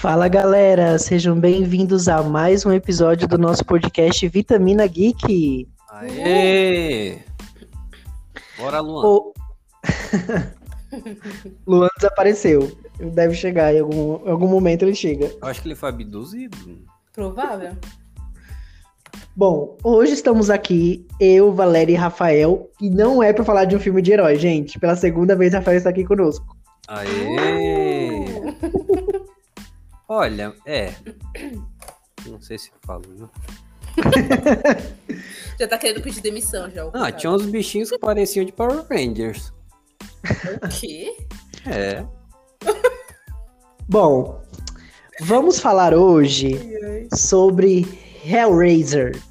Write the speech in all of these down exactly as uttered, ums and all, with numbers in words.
Fala galera, sejam bem-vindos a mais um episódio do nosso podcast Vitamina Geek. Aê! Bora, Luan. O... Luan desapareceu. Ele deve chegar em algum, em algum momento, ele chega. Eu acho que ele foi abduzido. Provável. Bom, hoje estamos aqui, eu, Valéria e Rafael, e não é pra falar de um filme de herói, gente. Pela segunda vez, Rafael está aqui conosco. Aê! Olha, é... Não sei se eu falo, né? Já tá querendo pedir demissão, já. Ah, tinha uns bichinhos que pareciam de Power Rangers. O quê? É. Bom, vamos falar hoje sobre Hellraiser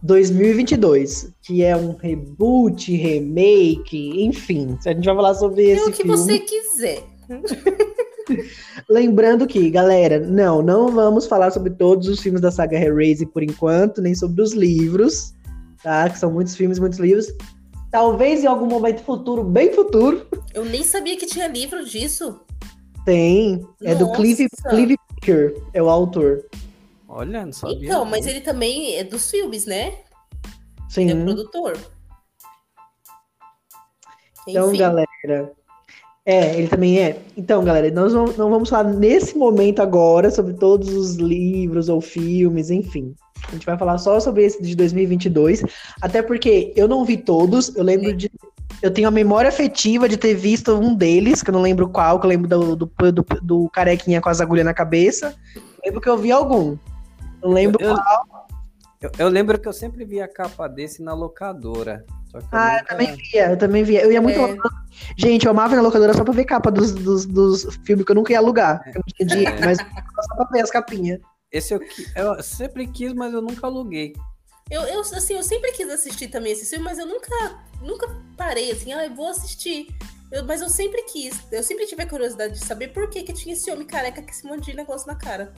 dois mil e vinte e dois, que é um reboot, remake, enfim. A gente vai falar sobre esse filme. É o que você quiser. Lembrando que, galera, não, não vamos falar sobre todos os filmes da saga Hellraiser por enquanto, nem sobre os livros, tá? Que são muitos filmes, muitos livros. Talvez em algum momento futuro, bem futuro. Eu nem sabia que tinha livro disso. Tem. É Nossa. do Clive, Clive Barker, é o autor. Olha, não sabia. Então, mas ele também é dos filmes, né? Sim. Ele é produtor. Então, Enfim. galera... É, ele também é. Então, galera, nós não vamos falar nesse momento agora sobre todos os livros ou filmes, enfim. A gente vai falar só sobre esse de dois mil e vinte e dois, até porque eu não vi todos, eu lembro de... Eu tenho a memória afetiva de ter visto um deles, que eu não lembro qual, que eu lembro do, do, do, do carequinha com as agulhas na cabeça. Eu lembro que eu vi algum. Não lembro eu, qual. Eu, eu lembro que eu sempre vi a capa desse na locadora. Só que ah, eu, nunca... eu também via, eu também via. Eu ia muito... É. Gente, eu amava ir na locadora só pra ver capa dos, dos, dos filmes que eu nunca ia alugar. É. Eu não tinha dinheiro, é. mas só pra ver as capinhas. Esse eu, eu sempre quis, mas eu nunca aluguei. Eu, eu, assim, eu sempre quis assistir também esse filme, mas eu nunca, nunca parei, assim, ah, eu vou assistir. Eu, mas eu sempre quis, eu sempre tive a curiosidade de saber por que que tinha esse homem careca que se mandia negócio na cara.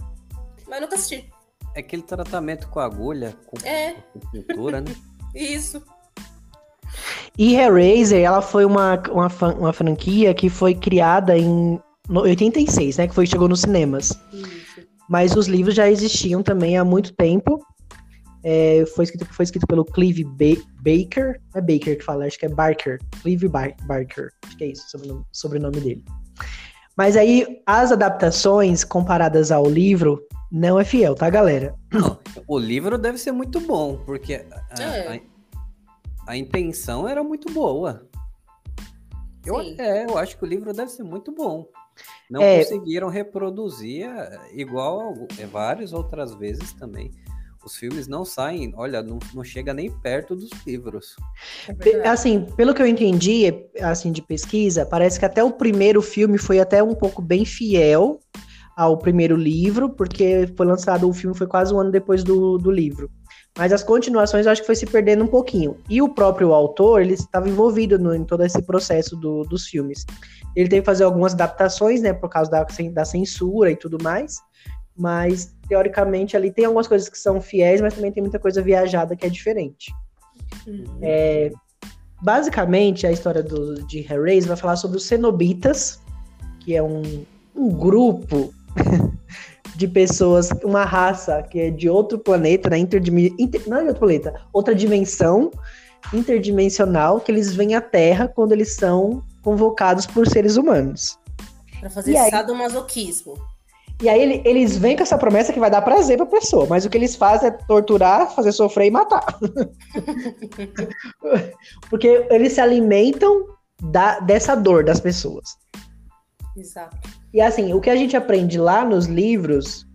Mas nunca assisti. É aquele tratamento com agulha, com, é. com pintura, né? Isso. E Hellraiser, ela foi uma, uma, uma franquia que foi criada em oitenta e seis, né? Que foi, chegou nos cinemas. Isso. Mas os livros já existiam também há muito tempo. É, foi, escrito, foi escrito pelo Clive ba- Baker. Não é Baker que fala, acho que é Barker. Clive ba- Barker, acho que é isso, sobrenome, sobrenome dele. Mas aí, as adaptações comparadas ao livro não é fiel, tá, galera? O livro deve ser muito bom, porque... A, é. a... A intenção era muito boa. Eu, é, eu acho que o livro deve ser muito bom. Não é. conseguiram reproduzir, igual é, várias outras vezes também. Os filmes não saem, olha, não, não chega nem perto dos livros. É assim, pelo que eu entendi, assim, de pesquisa, parece que até o primeiro filme foi até um pouco bem fiel ao primeiro livro, porque foi lançado o filme foi quase um ano depois do, do livro. Mas as continuações eu acho que foi se perdendo um pouquinho. E o próprio autor, ele estava envolvido no, em todo esse processo do, dos filmes. Ele teve que fazer algumas adaptações, né, por causa da, da censura e tudo mais. Mas, teoricamente, ali tem algumas coisas que são fiéis, mas também tem muita coisa viajada que é diferente. Uhum. É, basicamente, a história do, de Hellraiser vai falar sobre os Cenobitas, que é um, um grupo... de pessoas, uma raça que é de outro planeta, né, interdim... Inter... não é de outro planeta, outra dimensão interdimensional, que eles vêm à Terra quando eles são convocados por seres humanos. Pra fazer e sadomasoquismo. Aí... E aí ele, eles vêm com essa promessa que vai dar prazer pra pessoa, mas o que eles fazem é torturar, fazer sofrer e matar. Porque eles se alimentam da, dessa dor das pessoas. Exato. E assim, o que a gente aprende lá nos livros,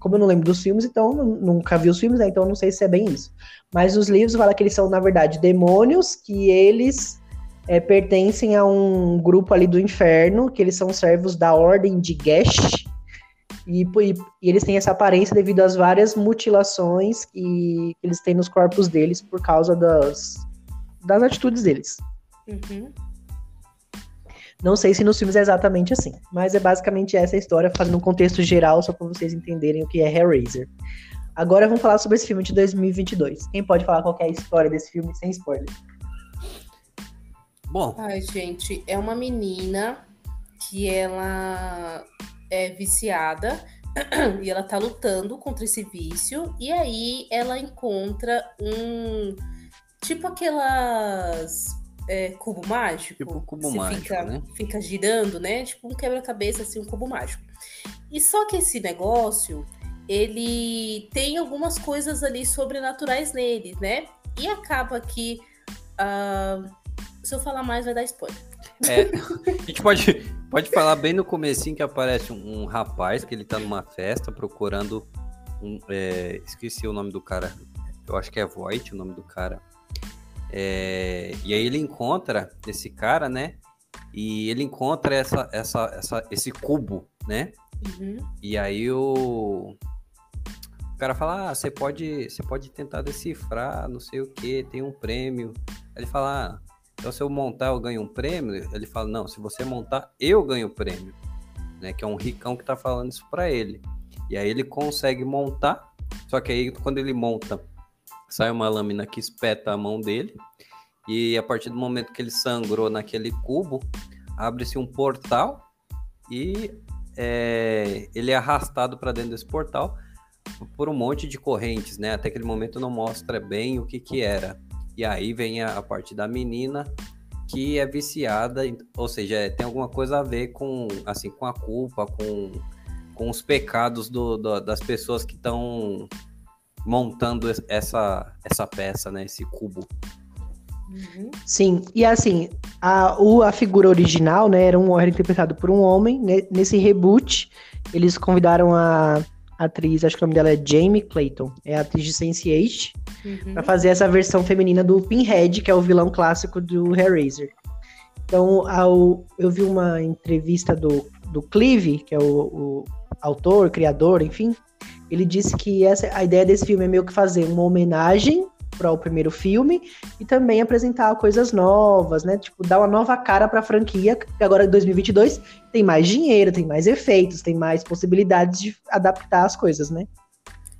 como eu não lembro dos filmes, então nunca vi os filmes, né? Então eu não sei se é bem isso. Mas os livros falam que eles são, na verdade, demônios, que eles é, pertencem a um grupo ali do inferno, que eles são servos da Ordem de Gash, e, e, e eles têm essa aparência devido às várias mutilações que eles têm nos corpos deles por causa das, das atitudes deles. Uhum. Não sei se nos filmes é exatamente assim, mas é basicamente essa história, fazendo um contexto geral, só para vocês entenderem o que é Hellraiser. Agora vamos falar sobre esse filme de dois mil e vinte e dois. Quem pode falar qual é a história desse filme sem spoiler? Bom. Ai, gente, é uma menina que ela é viciada E ela tá lutando contra esse vício. E aí ela encontra um... Tipo aquelas... É, cubo mágico. Tipo cubo mágico, fica, né? Fica girando, né? Tipo um quebra-cabeça, assim, um cubo mágico. E só que esse negócio... Ele tem algumas coisas ali sobrenaturais nele, né? E acaba que... Uh, se eu falar mais, vai dar spoiler. É, a gente pode, pode falar bem no comecinho que aparece um, um rapaz que ele tá numa festa procurando... Um, é, esqueci o nome do cara. Eu acho que é Voight o nome do cara. É, e aí ele encontra esse cara, né? E ele encontra essa, essa, essa, esse cubo, né? Uhum. E aí o... o cara fala, ah, você pode, você pode tentar decifrar, não sei o que, tem um prêmio. Ele fala, ah, então se eu montar eu ganho um prêmio? Ele fala, não, se você montar eu ganho o prêmio, né, que é um ricão que tá falando isso pra ele. E aí ele consegue montar, só que aí quando ele monta, sai uma lâmina que espeta a mão dele, e a partir do momento que ele sangrou naquele cubo, abre-se um portal e... É, ele é arrastado para dentro desse portal por um monte de correntes, né? Até aquele momento não mostra bem o que que era. E aí vem a, a parte da menina que é viciada, ou seja, é, tem alguma coisa a ver com, assim, com a culpa, com, com os pecados do, do, das pessoas que estão montando essa, essa peça, né? Esse cubo. Uhum. Sim, e assim, a, o, a figura original, né, era um homem interpretado por um homem, né, nesse reboot eles convidaram a, a atriz, acho que o nome dela é Jamie Clayton, é a atriz de sense eight, uhum, pra fazer essa versão feminina do Pinhead, que é o vilão clássico do Hellraiser. Então, ao, eu vi uma entrevista do, do Clive, que é o, o autor, criador, enfim, ele disse que essa, a ideia desse filme é meio que fazer uma homenagem para o primeiro filme e também apresentar coisas novas, né? Tipo, dar uma nova cara para a franquia, que agora em dois mil e vinte e dois tem mais dinheiro, tem mais efeitos, tem mais possibilidades de adaptar as coisas, né?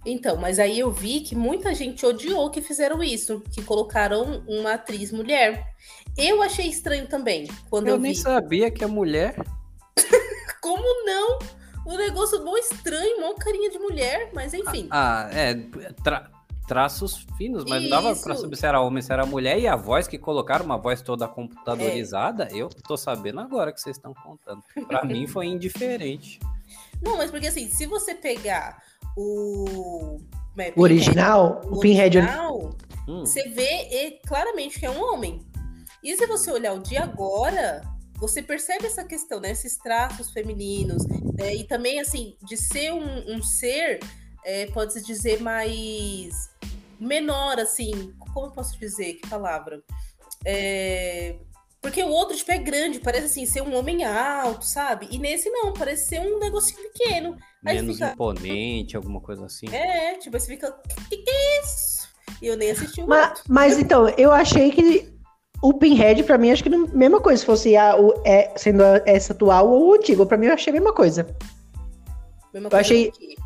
Então, mas aí eu vi que muita gente odiou que fizeram isso, que colocaram uma atriz mulher. Eu achei estranho também, quando eu, eu vi. Eu nem sabia que é mulher. Como não? O negócio bom, estranho, mó carinha de mulher, mas enfim. Ah, ah é... Tra... traços finos, mas isso. Não dava pra saber se era homem, se era mulher, e a voz que colocaram, uma voz toda computadorizada, é. Eu tô sabendo agora que vocês estão contando. Pra mim foi indiferente. Não, mas porque assim, se você pegar o... É, o original, o Pinhead original, hum. Você vê ele, claramente que é um homem. E se você olhar o de agora, você percebe essa questão, né? Esses traços femininos, né? E também assim, de ser um, um ser... É, pode-se dizer mais menor, assim, como eu posso dizer, que palavra? É... Porque o outro, tipo, é grande, parece, assim, ser um homem alto, sabe? E nesse não, parece ser um negocinho pequeno. Aí menos fica... imponente, alguma coisa assim. É, tipo, você fica, que que é isso? E eu nem assisti o mas, outro. Mas, então, eu achei que o Pinhead, pra mim, acho que a mesma coisa, se fosse a, o, é, sendo a, essa atual ou o antigo, pra mim eu achei a mesma coisa. Mesma eu coisa achei... Que...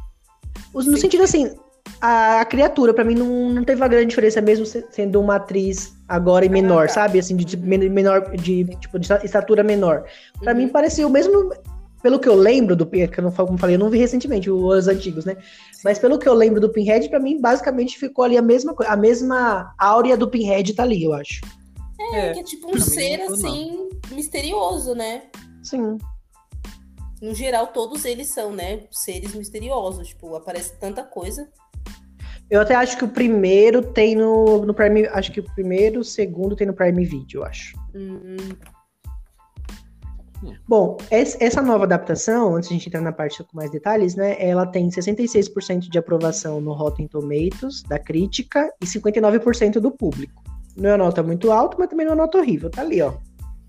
No sentido, assim, a, a criatura, pra mim, não, não teve uma grande diferença, mesmo sendo uma atriz agora e menor, ah, tá. Sabe? Assim, de, de, menor, de, tipo, de estatura menor. Pra uhum. mim, parecia o mesmo... Pelo que eu lembro do Pinhead, que eu não, como falei, eu não vi recentemente os antigos, né? Sim. Mas pelo que eu lembro do Pinhead, pra mim, basicamente, ficou ali a mesma coisa. A mesma áurea do Pinhead tá ali, eu acho. É, é que é tipo um ser, não, assim, não. misterioso, né? Sim. No geral, todos eles são, né, seres misteriosos, tipo, aparece tanta coisa. Eu até acho que o primeiro tem no, no Prime, acho que o primeiro, o segundo tem no Prime Video, eu acho. Uhum. Bom, essa nova adaptação, antes de a gente entrar na parte com mais detalhes, né, ela tem sessenta e seis por cento de aprovação no Rotten Tomatoes, da crítica, e cinquenta e nove por cento do público. Não é uma nota muito alta, mas também não é uma nota horrível, tá ali, ó.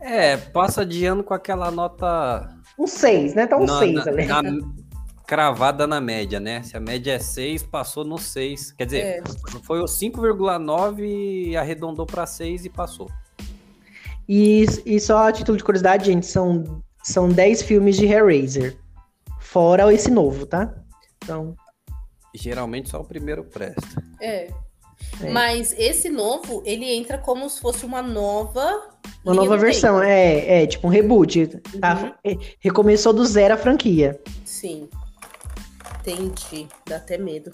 É, passa de ano com aquela nota... Um seis, né? Tá um seis ali. Na, cravada na média, né? Se a média é seis, passou no seis. Quer dizer, é. Foi o cinco vírgula nove, arredondou para seis e passou. E, e só a título de curiosidade, gente, são, são dez filmes de Hellraiser. Fora esse novo, tá? Então... Geralmente só o primeiro presta. É. É. Mas esse novo, ele entra como se fosse uma nova... Uma nova versão, é, é, tipo um reboot. Tá? Uhum. Recomeçou do zero a franquia. Sim. Entendi, dá até medo.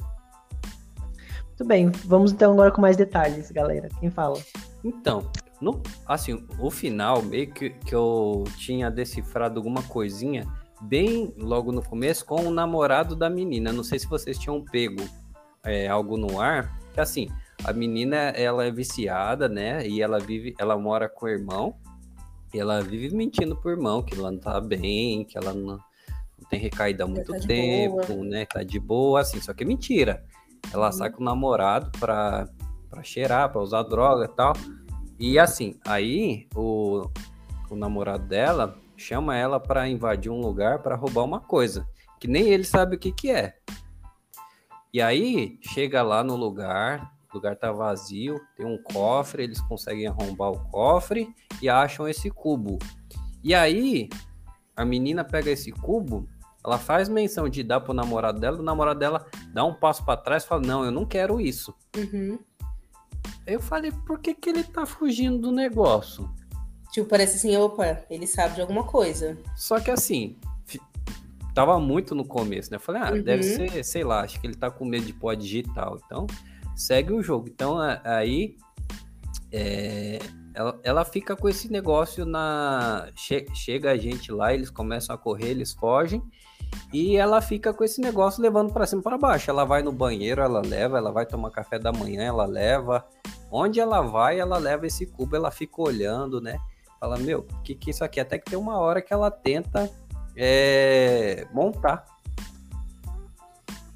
Muito bem, vamos então agora com mais detalhes, galera. Quem fala? Então, no, assim, o final, meio que, que eu tinha decifrado alguma coisinha bem logo no começo com o namorado da menina. Não sei se vocês tinham pego é, algo no ar, que assim... A menina, ela é viciada, né? E ela vive, ela mora com o irmão. E ela vive mentindo pro irmão que ela não tá bem, que ela não, não tem recaída há muito tempo, boa. Né? Tá de boa, assim. Só que é mentira. Ela hum. sai com o namorado pra, pra cheirar, pra usar droga e tal. E assim, aí o, o namorado dela chama ela pra invadir um lugar pra roubar uma coisa. Que nem ele sabe o que que é. E aí, chega lá no lugar... O lugar tá vazio, tem um cofre, eles conseguem arrombar o cofre e acham esse cubo. E aí, a menina pega esse cubo, ela faz menção de dar pro namorado dela, o namorado dela dá um passo pra trás e fala, não, eu não quero isso. Uhum. Eu falei, por que que ele tá fugindo do negócio? Tipo, parece assim, opa, ele sabe de alguma coisa. Só que assim... Tava muito no começo, né? Eu falei, ah, uhum. deve ser, sei lá, acho que ele tá com medo de pó digital, então... Segue o jogo. Então, aí é, ela, ela fica com esse negócio na... Che, chega a gente lá, eles começam a correr, eles fogem. E ela fica com esse negócio levando para cima e para baixo. Ela vai no banheiro, ela leva. Ela vai tomar café da manhã, ela leva. Onde ela vai, ela leva esse cubo. Ela fica olhando, né? Fala, meu, o que que é isso aqui? Até que tem uma hora que ela tenta é, montar.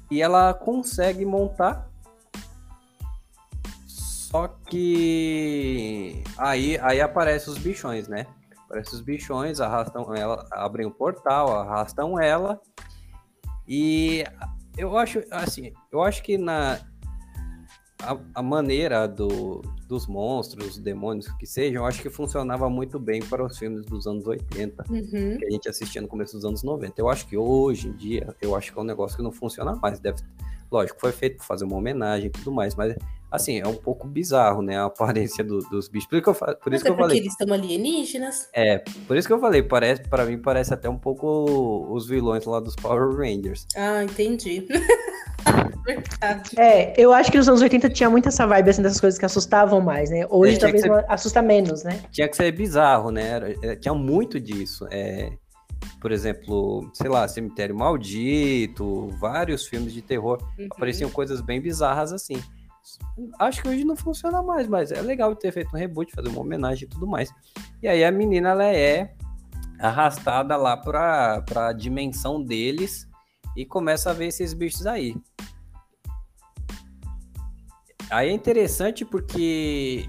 E ela consegue montar. Só que aí, aí aparecem os bichões, né? Aparecem os bichões, arrastam ela, abrem o portal, arrastam ela. E eu acho, assim, eu acho que na, a, a maneira do, dos monstros, demônios que sejam, eu acho que funcionava muito bem para os filmes dos anos oitenta, uhum. que a gente assistia no começo dos anos noventa. Eu acho que hoje em dia, eu acho que é um negócio que não funciona mais. Deve, lógico, foi feito para fazer uma homenagem e tudo mais, mas... Assim, é um pouco bizarro, né? A aparência do, dos bichos. Por isso que eu, por isso que eu falei... Porque eles são alienígenas. É, por isso que eu falei. Parece, pra mim, parece até um pouco os vilões lá dos Power Rangers. Ah, entendi. É, eu acho que nos anos oitenta tinha muito essa vibe, assim, dessas coisas que assustavam mais, né? Hoje é, talvez ser... assusta menos, né? Tinha que ser bizarro, né? Era, tinha muito disso. É, por exemplo, sei lá, Cemitério Maldito, vários filmes de terror. Uhum. Apareciam coisas bem bizarras, assim. Acho que hoje não funciona mais, mas é legal ter feito um reboot, fazer uma homenagem e tudo mais. E aí a menina, ela é arrastada lá pra, pra dimensão deles e começa a ver esses bichos aí. Aí é interessante porque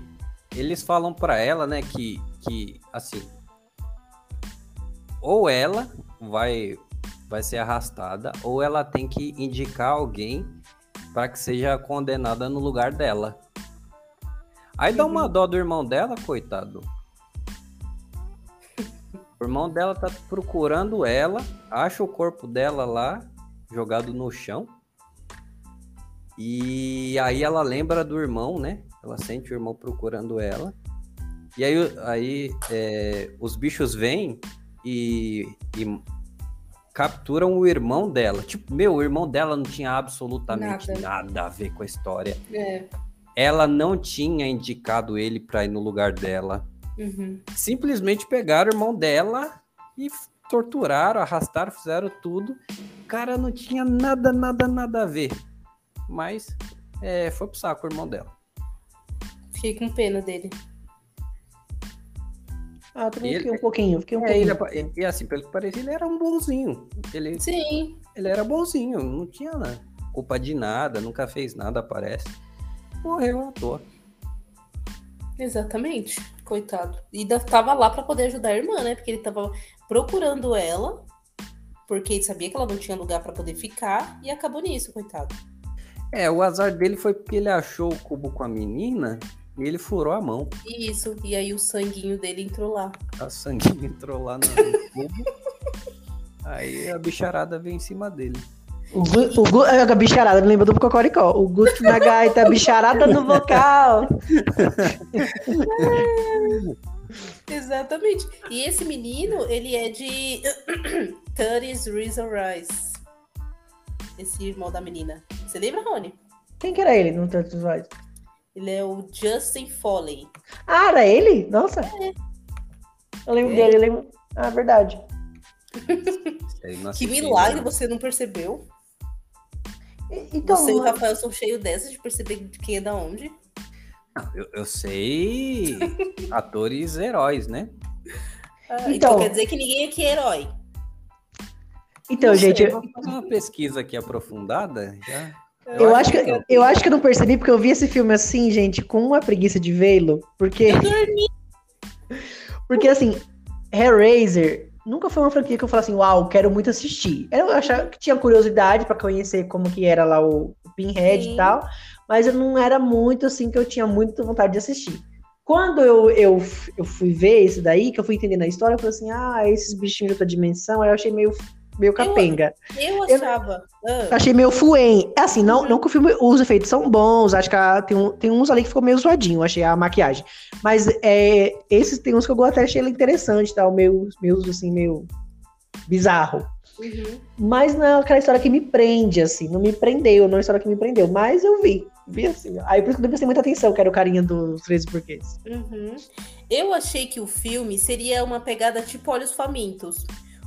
eles falam pra ela, né, que, que assim, ou ela vai, vai ser arrastada, ou ela tem que indicar alguém para que seja condenada no lugar dela. Aí dá uma dó do irmão dela, coitado. O irmão dela tá procurando ela, acha o corpo dela lá, jogado no chão. E aí ela lembra do irmão, né? Ela sente o irmão procurando ela. E aí, aí é, os bichos vêm e... e capturam o irmão dela. Tipo, meu, o irmão dela não tinha absolutamente nada, nada a ver com a história. É. Ela não tinha indicado ele pra ir no lugar dela. Uhum. Simplesmente pegaram o irmão dela e torturaram, arrastaram, fizeram tudo. O cara não tinha nada, nada, nada a ver. Mas é, foi pro saco o irmão dela. Fiquei com pena dele. Ah, também fiquei um pouquinho, fiquei um é, pouquinho. Ele, e assim, pelo que parecia, ele era um bonzinho. Ele, Sim. Ele era bonzinho, não tinha né, culpa de nada, nunca fez nada, parece. Morreu à toa. Exatamente, coitado. E tava lá pra poder ajudar a irmã, né? Porque ele tava procurando ela, porque ele sabia que ela não tinha lugar pra poder ficar, e acabou nisso, coitado. É, o azar dele foi porque ele achou o cubo com a menina... E ele furou a mão. Isso, e aí o sanguinho dele entrou lá. O sanguinho entrou lá no cubo. Aí a bicharada veio em cima dele. O gu, o gu, a bicharada, me lembra do Cocoricó. O Guto na gaita, a bicharada no vocal. É, exatamente. E esse menino, ele é de Tudis Rize. esse irmão da menina. Você lembra, Rony? Quem que era ele no Tudis Rize? Ele é o Justin Foley. Ah, era ele? Nossa. É. Eu lembro é. dele, eu lembro... Ah, verdade. Que milagre, você não percebeu? Então, você e o Rafael são cheios dessas de perceber de quem é da onde. Eu, eu sei atores heróis, né? Ah, então, então quer dizer que ninguém aqui é herói. Então, não, gente, sei, eu vou fazer uma pesquisa aqui aprofundada. Já. Eu, eu, acho que, que... eu acho que eu não percebi, porque eu vi esse filme assim, gente, com uma preguiça de vê-lo. Porque... porque, assim, Hellraiser nunca foi uma franquia que eu falei assim, uau, quero muito assistir. Eu achava que tinha curiosidade pra conhecer como que era lá o Pinhead, sim, e tal, mas eu não era muito assim que eu tinha muita vontade de assistir. Quando eu, eu, eu fui ver isso daí, que eu fui entendendo a história, eu falei assim, ah, esses bichinhos de outra dimensão, aí eu achei meio... meio capenga. Eu, eu achava. Eu, ah. Achei meio fuém. É assim, não, uhum. não que o filme, os efeitos são bons, acho que a, tem, um, tem uns ali que ficou meio zoadinho, achei a maquiagem. Mas é, esses tem uns que eu até achei interessante, tá? Meio, meio, assim, meio bizarro. Uhum. Mas não é aquela história que me prende, assim, não me prendeu, não é a história que me prendeu, mas eu vi, vi assim. Aí por isso que eu prestei muita atenção, que era o carinha dos treze porquês. Uhum. Eu achei que o filme seria uma pegada tipo Olhos Famintos.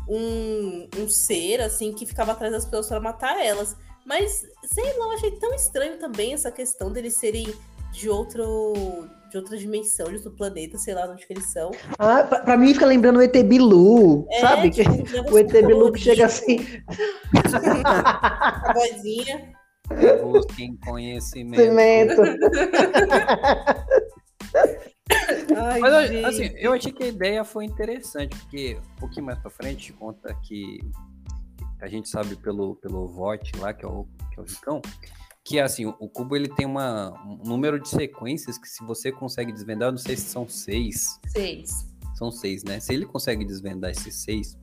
Um, um ser, assim, que ficava atrás das pessoas para matar elas. Mas, sei lá, eu achei tão estranho também essa questão deles serem de outro, de outra dimensão, de outro planeta, sei lá onde que eles são. Ah, pra, pra mim fica lembrando o E T Bilu, é, sabe? Tipo, o E T Bilu que chega assim... a vozinha. Busquem conhecimento. Cimento. Ai, mas, assim, eu achei que a ideia foi interessante, porque um pouquinho mais pra frente conta que a gente sabe pelo, pelo Voight lá, que é o, que é o Ricão, que assim, o cubo ele tem uma, um número de sequências que se você consegue desvendar, eu não sei se são seis. Seis. São seis, né? Se ele consegue desvendar esses seis,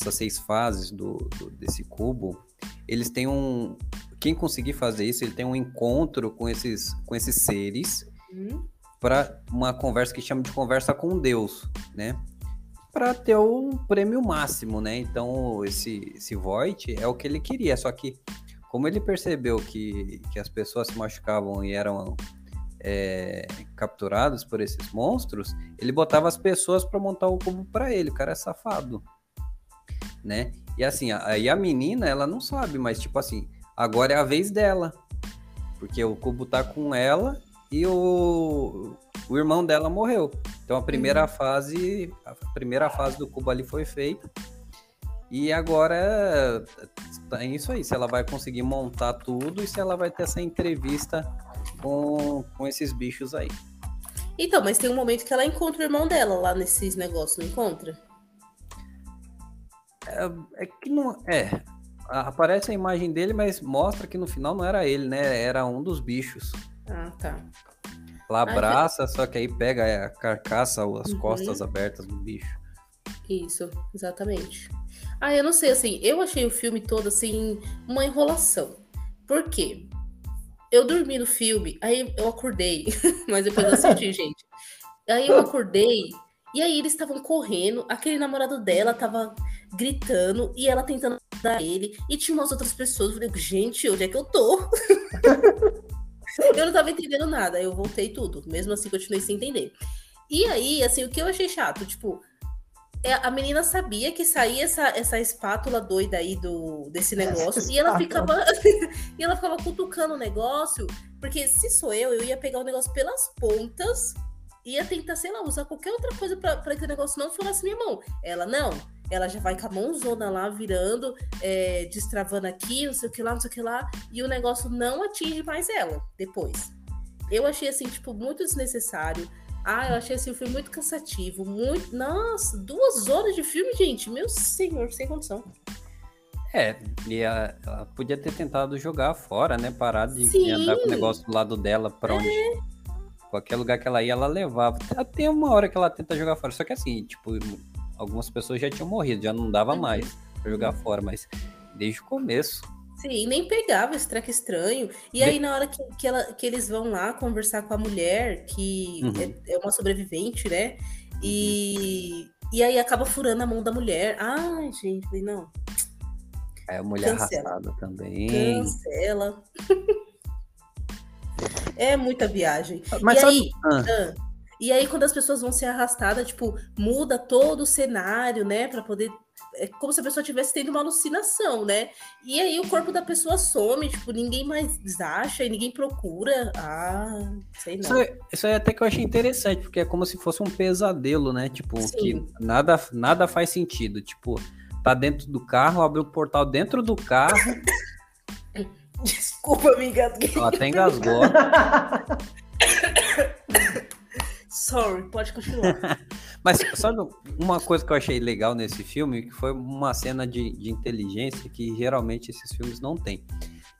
essas seis fases do, do, desse cubo, eles têm um... Quem conseguir fazer isso, ele tem um encontro com esses, com esses seres... Hum. Para uma conversa que chama de conversa com Deus, né? Para ter um prêmio máximo, né? Então, esse, esse Voight é o que ele queria, só que como ele percebeu que, que as pessoas se machucavam e eram é, capturadas por esses monstros, ele botava as pessoas para montar o cubo para ele, o cara é safado, né? E assim, aí a, a menina, ela não sabe, mas tipo assim, agora é a vez dela, porque o cubo tá com ela. E o, o irmão dela morreu. Então a primeira uhum. fase, a primeira fase do cubo ali foi feita. E agora é isso aí, se ela vai conseguir montar tudo e se ela vai ter essa entrevista com, com esses bichos aí. Então, mas tem um momento que ela encontra o irmão dela lá nesses negócios, não encontra? É, é que não... É, aparece a imagem dele, mas mostra que no final não era ele, né? Era um dos bichos. Ah, tá. Ela abraça, ah, só que aí pega a carcaça, as uhum. costas abertas do bicho. Isso, exatamente. Ah, eu não sei, assim, eu achei o filme todo, assim, uma enrolação. Por quê? Eu dormi no filme, aí eu acordei, mas depois eu assisti, gente. Aí eu acordei, e aí eles estavam correndo, aquele namorado dela tava gritando, e ela tentando ajudar ele, e tinha umas outras pessoas, eu falei, gente, onde é que eu tô? Eu não tava entendendo nada, eu voltei tudo. Mesmo assim, continuei sem entender. E aí, assim, o que eu achei chato, tipo... A menina sabia que saía essa, essa espátula doida aí do, desse negócio. Essa e ela ficava, e ela ficava cutucando o negócio. Porque se sou eu, eu ia pegar o negócio pelas pontas. Ia tentar, sei lá, usar qualquer outra coisa pra, pra que o negócio não furasse minha mão. Ela não. Ela já vai com a mãozona lá, virando, é, destravando aqui, não sei o que lá, não sei o que lá. E o negócio não atinge mais ela depois. Eu achei, assim, tipo, muito desnecessário. Ah, eu achei, assim, o filme muito cansativo. Muito... Nossa, duas horas de filme, gente. Meu senhor, sem condição. É, e ela, ela podia ter tentado jogar fora, né? Parar de Sim. andar com o negócio do lado dela pra onde... É. Qualquer lugar que ela ia, ela levava. Até uma hora que ela tenta jogar fora. Só que assim, tipo, algumas pessoas já tinham morrido, já não dava mais pra jogar fora, mas desde o começo. Sim, nem pegava esse treco estranho. E aí, na hora que, que, ela, que eles vão lá conversar com a mulher, que uhum. é, é uma sobrevivente, né? E, uhum. e aí acaba furando a mão da mulher. Ai, gente, não. É a mulher Cancela. Arrastada também. Cancela. É muita viagem. Mas e, só... aí, ah. e aí, quando as pessoas vão ser arrastadas, tipo, muda todo o cenário, né? Pra poder... É como se a pessoa estivesse tendo uma alucinação, né? E aí o corpo da pessoa some, tipo, ninguém mais acha e ninguém procura. Ah, sei não. Isso, isso aí até que eu achei interessante, porque é como se fosse um pesadelo, né? Tipo, Sim. que nada, nada faz sentido. Tipo, tá dentro do carro, abre o portal dentro do carro... Desculpa, me engasguei. Ela até engasgou. Sorry, pode continuar. Mas sabe uma coisa que eu achei legal nesse filme? Que foi uma cena de, de inteligência que geralmente esses filmes não tem.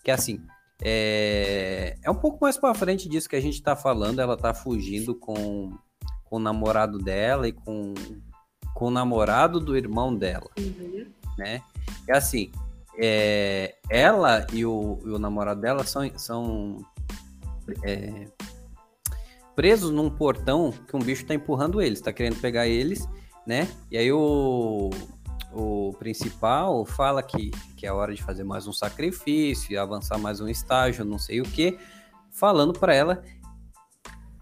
Que assim, é, é um pouco mais pra frente disso que a gente tá falando. Ela tá fugindo com, com o namorado dela e com, com o namorado do irmão dela. Uhum. Né? E assim... É, ela e o, e o namorado dela são, são é, presos num portão que um bicho tá empurrando eles, tá querendo pegar eles, né? E aí o, o principal fala que, que é hora de fazer mais um sacrifício, avançar mais um estágio, não sei o que, falando pra ela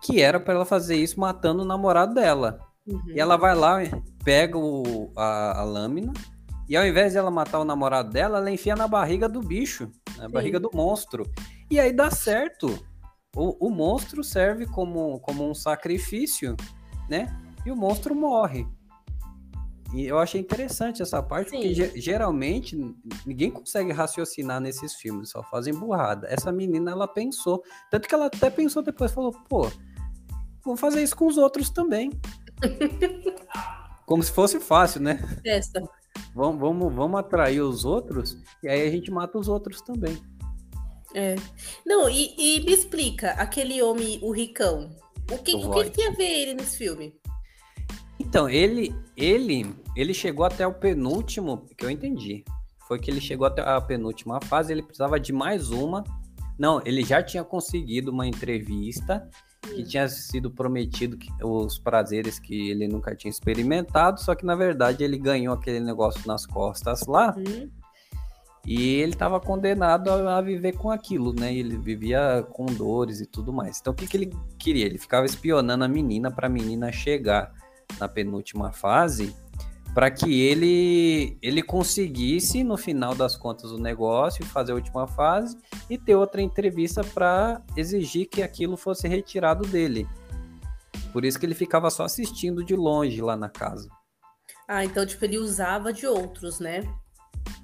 que era pra ela fazer isso matando o namorado dela. Uhum. E ela vai lá, pega o, a, a lâmina. E ao invés de ela matar o namorado dela, ela enfia na barriga do bicho, na Sim. barriga do monstro. E aí dá certo. O, o monstro serve como, como um sacrifício, né? E o monstro morre. E eu achei interessante essa parte, Sim. porque ge- geralmente ninguém consegue raciocinar nesses filmes, só fazem burrada. Essa menina, ela pensou. Tanto que ela até pensou depois, falou, pô, vou fazer isso com os outros também. Como se fosse fácil, né? Essa. Vamos, vamos, vamos atrair os outros e aí a gente mata os outros também. É. Não, e, e me explica, aquele homem, o ricão, o que, o o que ele tem a ver ele nesse filme? Então, ele, ele, ele chegou até o penúltimo, que eu entendi, foi que ele chegou até a penúltima fase, ele precisava de mais uma. Não, ele já tinha conseguido uma entrevista... que tinha sido prometido que, os prazeres que ele nunca tinha experimentado, só que na verdade ele ganhou aquele negócio nas costas lá, uhum. e ele estava condenado a, a viver com aquilo, né? Ele vivia com dores e tudo mais. Então o que, que ele queria? Ele ficava espionando a menina para a menina chegar na penúltima fase para que ele, ele conseguisse, no final das contas, o negócio, fazer a última fase e ter outra entrevista para exigir que aquilo fosse retirado dele. Por isso que ele ficava só assistindo de longe lá na casa. Ah, então, tipo, ele usava de outros, né?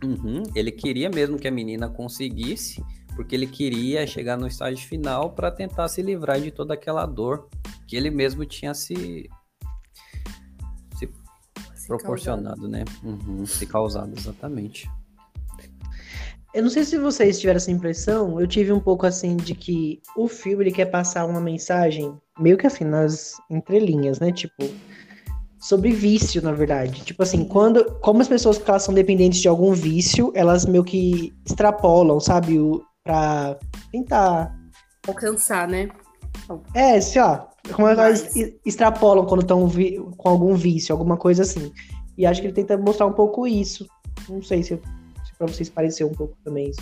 Uhum, ele queria mesmo que a menina conseguisse, porque ele queria chegar no estágio final para tentar se livrar de toda aquela dor que ele mesmo tinha se... proporcionado, causado. Né? Uhum, se causado, exatamente. Eu não sei se vocês tiveram essa impressão, eu tive um pouco assim de que o filme ele quer passar uma mensagem meio que assim, nas entrelinhas, né? Tipo, sobre vício, na verdade. Tipo assim, quando, como as pessoas que elas são dependentes de algum vício, elas meio que extrapolam, sabe? O, pra tentar... alcançar, né? É, sei lá. Como elas Mas... extrapolam quando estão vi- com algum vício, alguma coisa assim. E acho que ele tenta mostrar um pouco isso. Não sei se, se pra vocês pareceu um pouco também isso.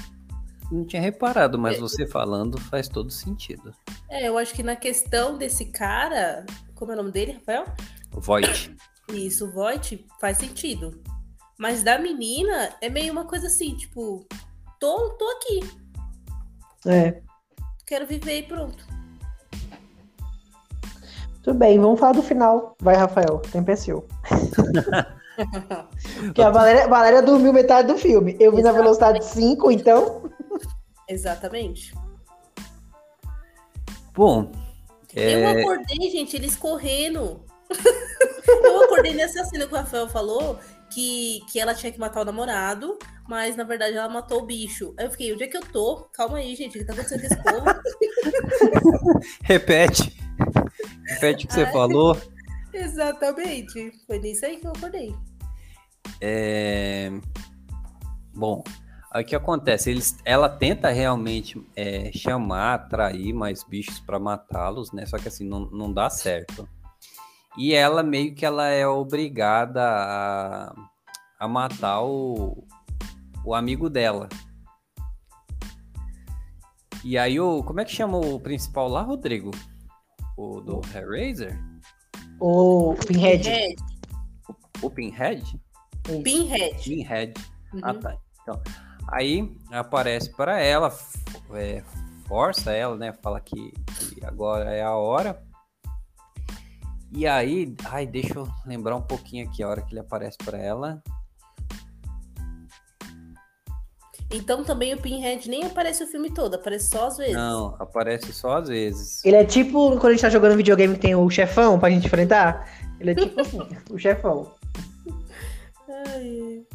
Não tinha reparado, mas é. Você falando faz todo sentido. É, eu acho que na questão desse cara... Como é o nome dele, Rafael? Voight. Isso, Voight faz sentido. Mas da menina é meio uma coisa assim, tipo... Tô, tô aqui. É. Quero viver e pronto. Tudo bem, vamos falar do final. Vai, Rafael, o tempo é seu. Porque a Valéria, Valéria dormiu metade do filme. Eu vi Exatamente. Na velocidade cinco, então... Exatamente. Bom... Eu é... acordei, gente, eles correndo. Eu acordei nessa cena que o Rafael falou que, que ela tinha que matar o namorado, mas, na verdade, ela matou o bicho. Aí eu fiquei, onde é que eu tô? Calma aí, gente, o que tá acontecendo com esse povo? Repete. Repete o que você ah, falou. Exatamente. Foi nisso aí que eu acordei. É... Bom, aí o que acontece? Eles, ela tenta realmente é, chamar, atrair mais bichos para matá-los, né? Só que assim, não, não dá certo. E ela meio que ela é obrigada a, a matar o, o amigo dela. E aí, o, como é que chama o principal lá, Rodrigo? O do Hellraiser? O Pinhead. O Pinhead? O Pinhead. Pinhead. Uhum. Ah, tá. Então, aí aparece para ela, é, força ela, né? Fala que, que agora é a hora. E aí, ai, deixa eu lembrar um pouquinho aqui a hora que ele aparece para ela. Então também o Pinhead nem aparece o filme todo, aparece só às vezes. Não, aparece só às vezes. Ele é tipo quando a gente tá jogando videogame que tem o chefão pra gente enfrentar. Ele é tipo assim, o chefão. Ai.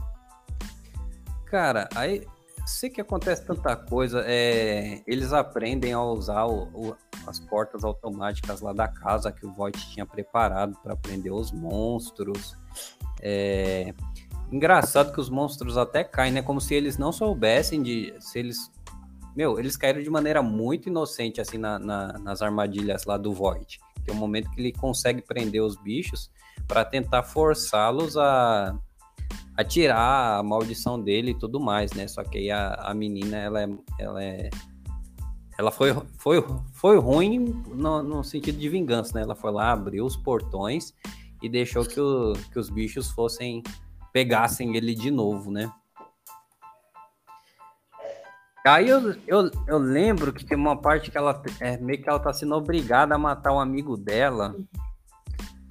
Cara, aí eu sei que acontece tanta coisa. É, eles aprendem a usar o, o, as portas automáticas lá da casa que o Voight tinha preparado pra prender os monstros. É... Engraçado que os monstros até caem, né? Como se eles não soubessem de... Se eles... Meu, eles caíram de maneira muito inocente, assim, na, na, nas armadilhas lá do Voight. Que é o momento que ele consegue prender os bichos para tentar forçá-los a, a tirar a maldição dele e tudo mais, né? Só que aí a, a menina, ela é... Ela, é, ela foi, foi, foi ruim no, no sentido de vingança, né? Ela foi lá, abriu os portões e deixou que, o, que os bichos fossem... pegassem ele de novo, né? Aí eu, eu, eu lembro que tem uma parte que ela é, meio que ela tá sendo obrigada a matar um amigo dela.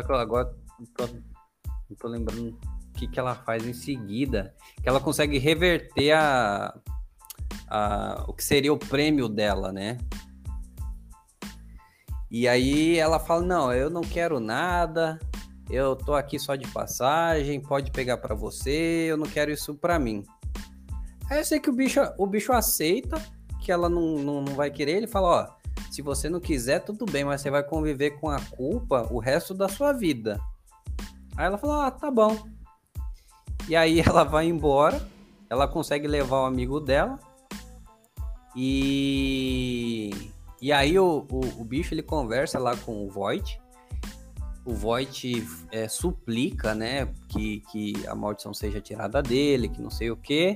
Só que agora não tô, não tô lembrando o que, que ela faz em seguida. Que ela consegue reverter a, a, o que seria o prêmio dela, né? E aí ela fala, não, eu não quero nada... Eu tô aqui só de passagem, pode pegar pra você, eu não quero isso pra mim. Aí eu sei que o bicho, o bicho aceita, que ela não, não, não vai querer, ele fala, ó, se você não quiser, tudo bem, mas você vai conviver com a culpa o resto da sua vida. Aí ela fala, ah, tá bom. E aí ela vai embora, ela consegue levar o amigo dela, e, e aí o, o, o bicho, ele conversa lá com o Voight, o Voight é, suplica, né, que, que a maldição seja tirada dele, que não sei o quê.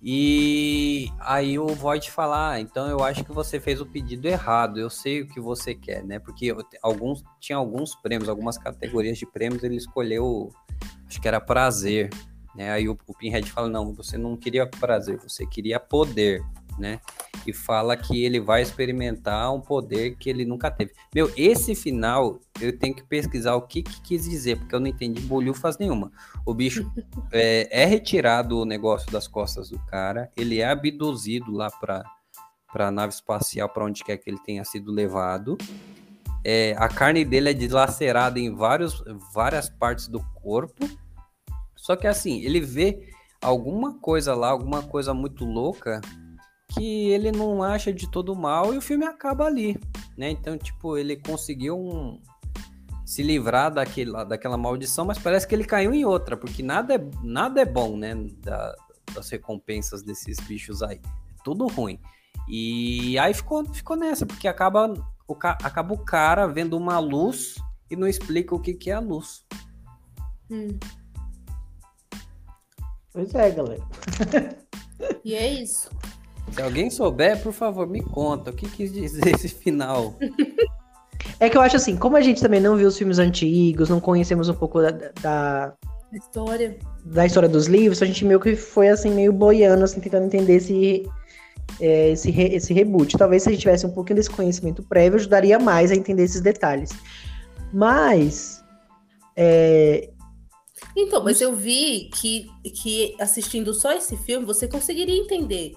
E aí o Voight fala, ah, então eu acho que você fez o pedido errado, eu sei o que você quer, né, porque alguns, tinha alguns prêmios, algumas categorias de prêmios, ele escolheu, acho que era prazer, né, aí o, o Pinhead fala, não, você não queria prazer, você queria poder, né, e fala que ele vai experimentar um poder que ele nunca teve. Meu, esse final, eu tenho que pesquisar o que, que quis dizer, porque eu não entendi bolhufas nenhuma. O bicho é, é retirado o negócio das costas do cara, ele é abduzido lá para a nave espacial, para onde quer que ele tenha sido levado. É, a carne dele é dilacerada em vários, várias partes do corpo, só que assim, ele vê alguma coisa lá, alguma coisa muito louca, que ele não acha de todo mal e o filme acaba ali, né? Então, tipo, ele conseguiu um... se livrar daquela, daquela maldição, mas parece que ele caiu em outra, porque nada é, nada é bom, né? Da, das recompensas desses bichos aí. É tudo ruim. E aí ficou, ficou nessa, porque acaba o, ca... acaba o cara vendo uma luz e não explica o que, que é a luz. Hum. Pois é, galera. E é isso. Se alguém souber, por favor, me conta. O que quis dizer esse final? É que eu acho assim, como a gente também não viu os filmes antigos, não conhecemos um pouco da, da... história. Da história dos livros, a gente meio que foi assim, meio boiando, assim, tentando entender esse, é, esse, re, esse reboot. Talvez se a gente tivesse um pouquinho desse conhecimento prévio, ajudaria mais a entender esses detalhes. Mas... É... Então, mas eu vi que, que assistindo só esse filme, você conseguiria entender...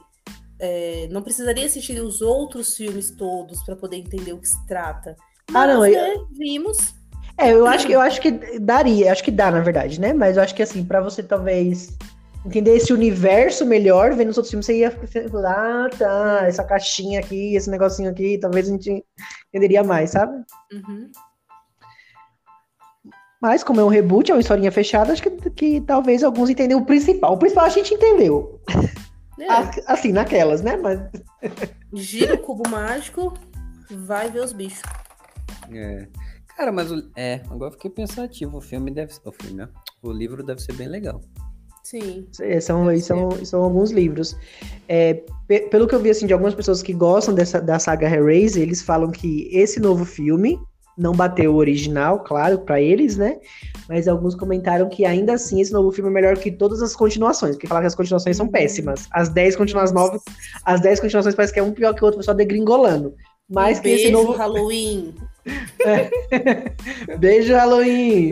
É, não precisaria assistir os outros filmes todos para poder entender o que se trata. Mas, ah, não, eu... né, vimos. É, eu acho que eu acho que daria, acho que dá, na verdade, né? Mas eu acho que assim, para você talvez entender esse universo melhor, vendo os outros filmes, você ia falar, ah, tá, essa caixinha aqui, esse negocinho aqui, talvez a gente entenderia mais, sabe? Uhum. Mas como é um reboot, é uma historinha fechada, acho que, que talvez alguns entendam o principal. O principal a gente entendeu. É. Assim, naquelas, né? Mas... Gira o cubo mágico, vai ver os bichos. É. Cara, mas o... é, agora eu fiquei pensativo. O filme deve ser. O filme, ó. O livro deve ser bem legal. Sim. São, é são, são alguns livros. É, pe- pelo que eu vi, assim, de algumas pessoas que gostam dessa, da saga Hellraiser, eles falam que esse novo filme não bateu o original, claro, pra eles, né? Mas alguns comentaram que, ainda assim, esse novo filme é melhor que todas as continuações, porque falaram que as continuações são péssimas. As dez continuações novas, as dez continuações parece que é um pior que o outro, só degringolando. Mas um que esse novo... Halloween. É. Beijo, Halloween!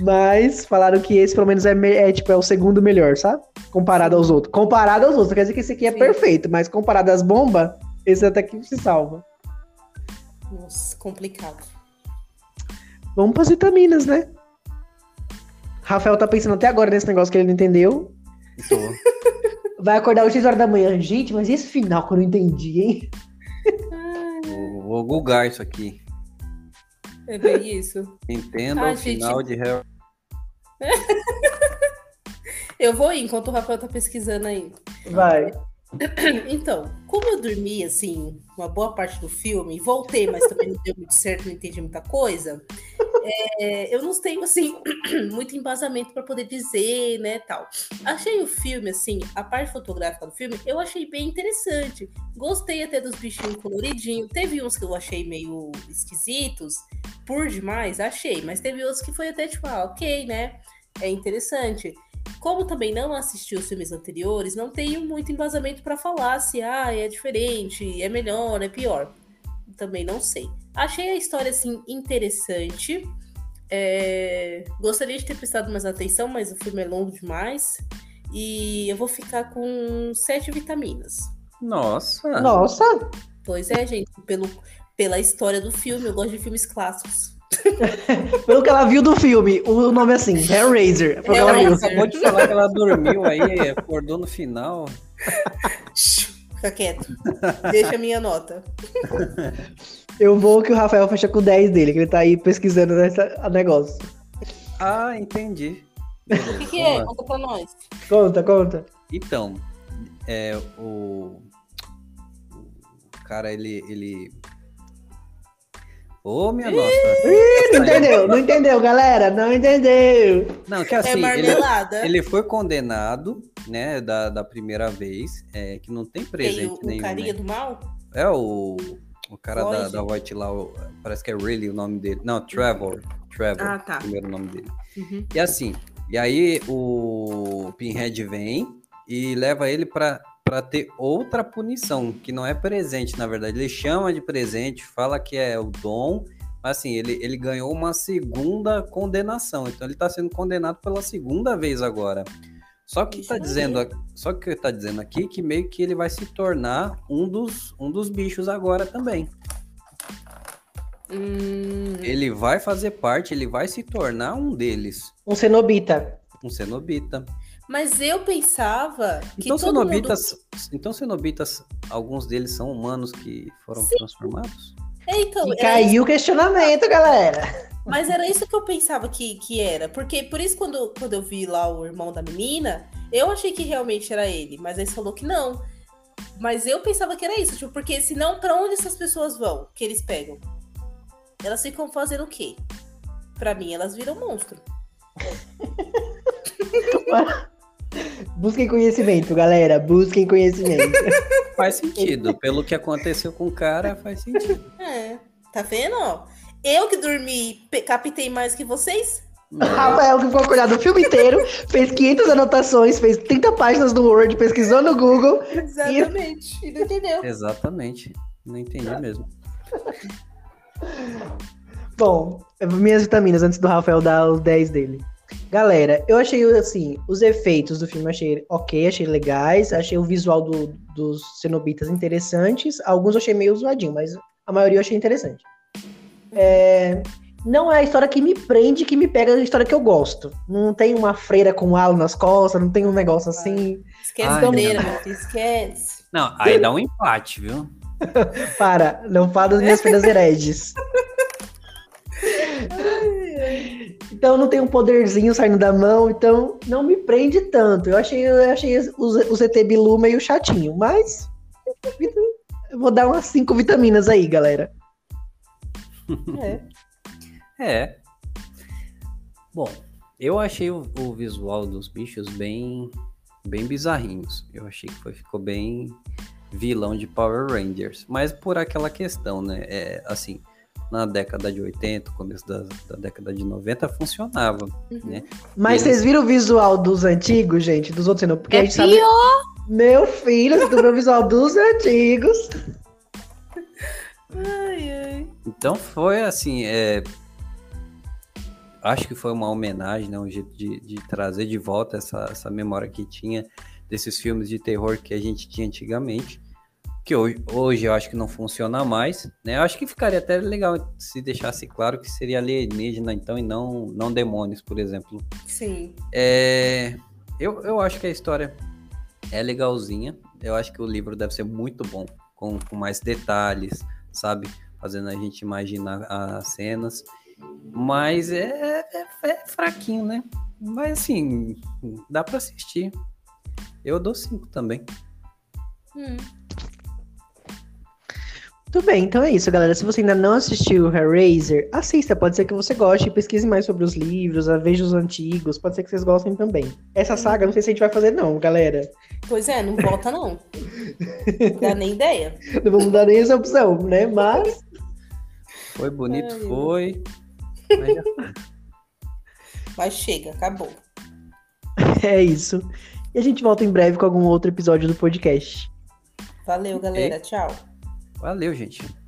Mas falaram que esse, pelo menos, é, é, tipo, é o segundo melhor, sabe? Comparado aos outros. Comparado aos outros. Não quer dizer que esse aqui é Sim. perfeito, mas comparado às bombas, esse até que se salva. Nossa, complicado. Vamos para as vitaminas, né? Rafael tá pensando até agora nesse negócio que ele não entendeu. Tô. Vai acordar às seis horas da manhã. Gente, mas esse final que eu não entendi, hein? Vou, vou googar isso aqui. É bem isso. Entenda ah, o gente... final de Hell. Eu vou ir, enquanto o Rafael tá pesquisando aí. Vai. Então, como eu dormi, assim, uma boa parte do filme, voltei, mas também não deu muito certo, não entendi muita coisa, é, eu não tenho, assim, muito embasamento pra poder dizer, né, tal. Achei o filme, assim, a parte fotográfica do filme, eu achei bem interessante. Gostei até dos bichinhos coloridinhos. Teve uns que eu achei meio esquisitos, por demais, achei. Mas teve outros que foi até, tipo, ah, ok, né, é interessante. Como também não assisti os filmes anteriores, não tenho muito embasamento para falar se ah, é diferente, é melhor, é pior. Também não sei. Achei a história, assim, interessante. É... Gostaria de ter prestado mais atenção, mas o filme é longo demais. E eu vou ficar com sete vitaminas. Nossa! Nossa! Pois é, gente. Pelo... Pela história do filme, eu gosto de filmes clássicos. Pelo que ela viu do filme, o nome é assim, Hellraiser. É ela viu. Acabou de falar que ela dormiu aí, acordou no final. Fica quieto. Deixa a minha nota. Eu vou que o Rafael fecha com dez dele, que ele tá aí pesquisando o negócio. Ah, entendi. O que, que é? Conta pra nós. Conta, conta. Então, é, o... o cara, ele... ele... Ô, oh, minha nossa. Ih, não entendeu, não entendeu, galera. Não entendeu. Não, que assim, é ele, ele foi condenado, né, da, da primeira vez, é, que não tem presente tem o, nenhum. O carinha, né, do mal? É, o, o cara Voight. da, da Voight lá, o, parece que é Riley o nome dele. Não, Trevor. Trevor, ah, tá. O primeiro nome dele. Uhum. E assim, e aí o Pinhead vem e leva ele pra... para ter outra punição, que não é presente, na verdade. Ele chama de presente, fala que é o dom, mas assim, ele, ele ganhou uma segunda condenação, então ele está sendo condenado pela segunda vez agora. Só que está dizendo, só que tá dizendo aqui que meio que ele vai se tornar um dos, um dos bichos agora também. Hum... Ele vai fazer parte, ele vai se tornar um deles. Um cenobita. Um cenobita. Mas eu pensava que então, todo cenobitas, mundo... Então, cenobitas, alguns deles são humanos que foram Sim. transformados? É, então, e caiu o questionamento, galera! Mas era isso que eu pensava que, que era. Porque, por isso, quando, quando eu vi lá o irmão da menina, eu achei que realmente era ele. Mas ele falou que não. Mas eu pensava que era isso. Tipo, porque, senão, pra onde essas pessoas vão que eles pegam? Elas ficam fazendo o quê? Pra mim, elas viram monstro. Busquem conhecimento, galera. Busquem conhecimento. Faz sentido. Pelo que aconteceu com o cara, faz sentido. É. Tá vendo? Eu que dormi, captei mais que vocês. Não. Rafael, que ficou acordado o filme inteiro, fez quinhentas anotações, fez trinta páginas do Word, pesquisou no Google. Exatamente. E, e não entendeu. Exatamente. Não entendi ah. mesmo. Bom, minhas vitaminas, antes do Rafael dar os dez dele. Galera, eu achei, assim, os efeitos do filme, achei ok, achei legais, achei o visual do, dos cenobitas interessantes, alguns eu achei meio zoadinho, mas a maioria eu achei interessante. É, não é a história que me prende, que me pega, é a história que eu gosto. Não tem uma freira com um halo nas costas, não tem um negócio assim... Esquece doneira, esquece. Não, aí dá um empate, viu? Para, não fala das minhas filhas heredes. Então não tem um poderzinho saindo da mão, então não me prende tanto. Eu achei, eu achei o Z T Bilu meio chatinho, mas eu vou dar umas cinco vitaminas aí, galera. É. É. Bom, Eu achei o, o visual dos bichos bem, bem bizarrinhos. Eu achei que foi, ficou bem vilão de Power Rangers. Mas por aquela questão, né? É, assim, na década de oitenta, começo da, da década de noventa, funcionava, uhum. né? Mas eles... vocês viram o visual dos antigos, gente? Dos outros não? Porque é a gente pior! Sabe... Meu filho, você viu o visual dos antigos? Ai, ai. Então foi assim, é... acho que foi uma homenagem, né? Um jeito de, de trazer de volta essa, essa memória que tinha desses filmes de terror que a gente tinha antigamente, que hoje, hoje eu acho que não funciona mais, né? Eu acho que ficaria até legal se deixasse claro que seria alienígena, então, e não, não demônios, por exemplo. Sim. É, eu, eu acho que a história é legalzinha, eu acho que o livro deve ser muito bom, com, com mais detalhes, sabe? Fazendo a gente imaginar as cenas, mas é, é, é fraquinho, né? Mas, assim, dá pra assistir. Eu dou cinco também. Hum. Muito bem, então é isso, galera. Se você ainda não assistiu Hellraiser, assista. Pode ser que você goste, pesquise mais sobre os livros, veja os antigos. Pode ser que vocês gostem também. Essa saga, não sei se a gente vai fazer não, galera. Pois é, não volta não. Não dá nem ideia. Não vamos dar nem essa opção, né? Mas... Foi bonito, ai, foi. Mas... Mas chega, acabou. É isso. E a gente volta em breve com algum outro episódio do podcast. Valeu, galera. Ei. Tchau. Valeu, gente.